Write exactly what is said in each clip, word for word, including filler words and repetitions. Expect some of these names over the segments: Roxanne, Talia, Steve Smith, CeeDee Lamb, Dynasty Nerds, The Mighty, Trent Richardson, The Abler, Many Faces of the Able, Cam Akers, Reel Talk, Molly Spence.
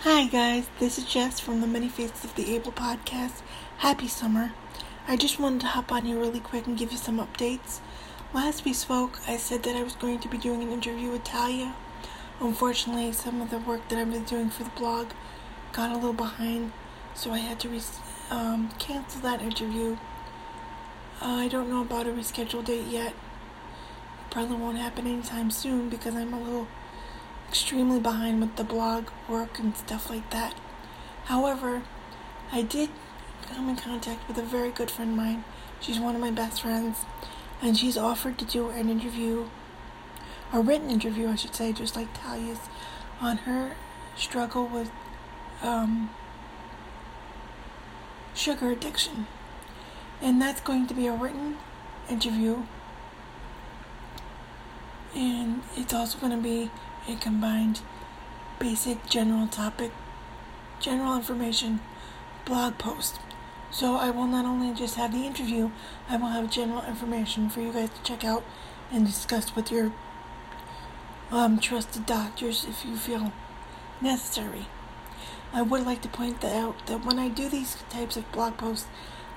Hi guys, this is Jess from the Many Faces of the Able podcast. Happy summer. I just wanted to hop on here really quick and give you some updates. Last we spoke, I said that I was going to be doing an interview with Talia. Unfortunately, some of the work that I've been doing for the blog got a little behind, so I had to re- um, cancel that interview. Uh, I don't know about a rescheduled date yet. It probably won't happen anytime soon because I'm a little extremely behind with the blog work and stuff like that. However, I did come in contact with a very good friend of mine. She's one of my best friends, and she's offered to do an interview, a written interview, I should say, just like Talia's, on her struggle with um, sugar addiction. And that's going to be a written interview, and it's also going to be a combined basic general topic, general information blog post. So I will not only just have the interview, I will have general information for you guys to check out and discuss with your um, trusted doctors if you feel necessary. I would like to point that out that when I do these types of blog posts,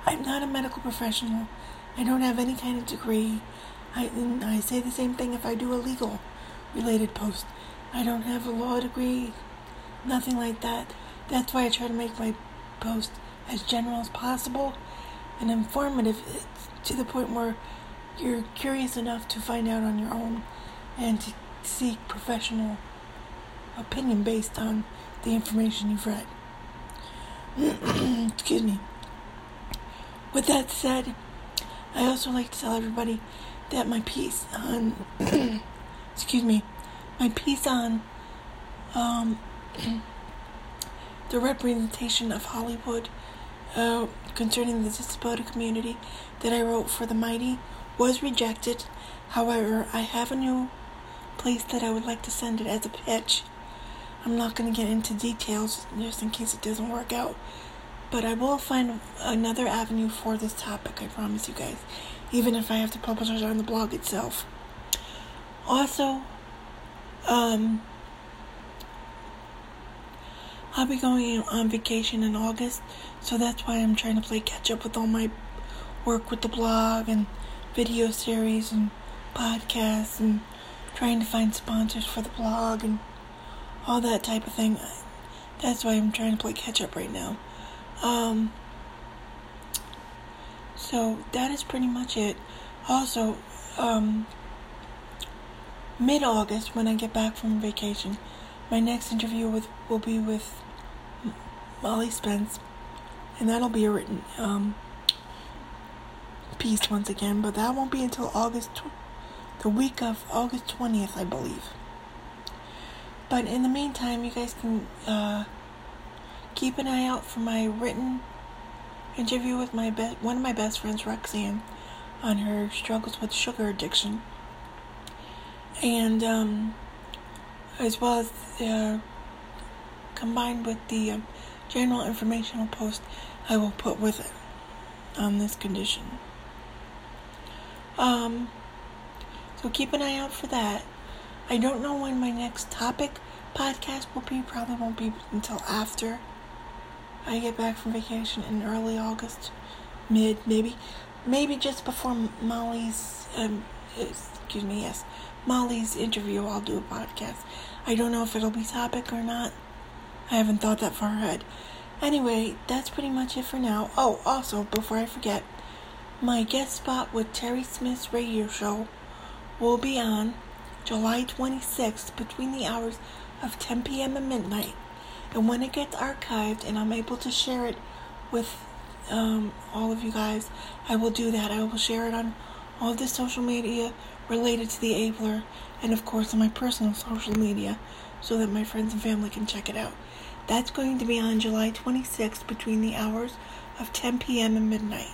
I'm not a medical professional. I don't have any kind of degree. I, I say the same thing if I do a legal related post. I don't have a law degree, nothing like that. That's why I try to make my post as general as possible and informative, to the point where you're curious enough to find out on your own and to seek professional opinion based on the information you've read. Excuse me. With that said, I also like to tell everybody that my piece on excuse me, my piece on um, the representation of Hollywood uh, concerning the disability community that I wrote for The Mighty was rejected. However, I have a new place that I would like to send it as a pitch. I'm not going to get into details just in case it doesn't work out, but I will find another avenue for this topic, I promise you guys, even if I have to publish it on the blog itself. Also, um, I'll be going on vacation in August, so that's why I'm trying to play catch up with all my work with the blog and video series and podcasts and trying to find sponsors for the blog and all that type of thing. That's why I'm trying to play catch up right now. Um, so that is pretty much it. Also, um... mid-August, when I get back from vacation, my next interview with will be with Molly Spence, and that'll be a written um, piece once again, but that won't be until August, tw- the week of August twentieth, I believe. But in the meantime, you guys can uh, keep an eye out for my written interview with my be- one of my best friends, Roxanne, on her struggles with sugar addiction. And, um, as well as, uh, combined with the um, general informational post I will put with it on this condition. Um, so keep an eye out for that. I don't know when my next topic podcast will be. Probably won't be until after I get back from vacation in early August, mid, maybe, maybe just before Molly's, um, excuse me, yes, Molly's interview, I'll do a podcast. I don't know if it'll be topic or not. I haven't thought that far ahead. Anyway, that's pretty much it for now. Oh, also, before I forget, my guest spot with Terry Smith's radio show will be on July twenty-sixth between the hours of ten p.m. and midnight. And when it gets archived and I'm able to share it with um, all of you guys, I will do that. I will share it on all the social media related to the Abler, and of course on my personal social media, so that my friends and family can check it out. That's going to be on July twenty-sixth between the hours of ten p.m. and midnight.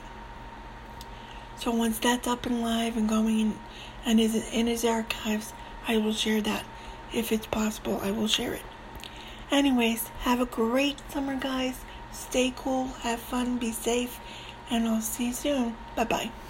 So once that's up and live and going in, and is in his archives, I will share that. If it's possible, I will share it. Anyways, have a great summer, guys. Stay cool, have fun, be safe, and I'll see you soon. Bye-bye.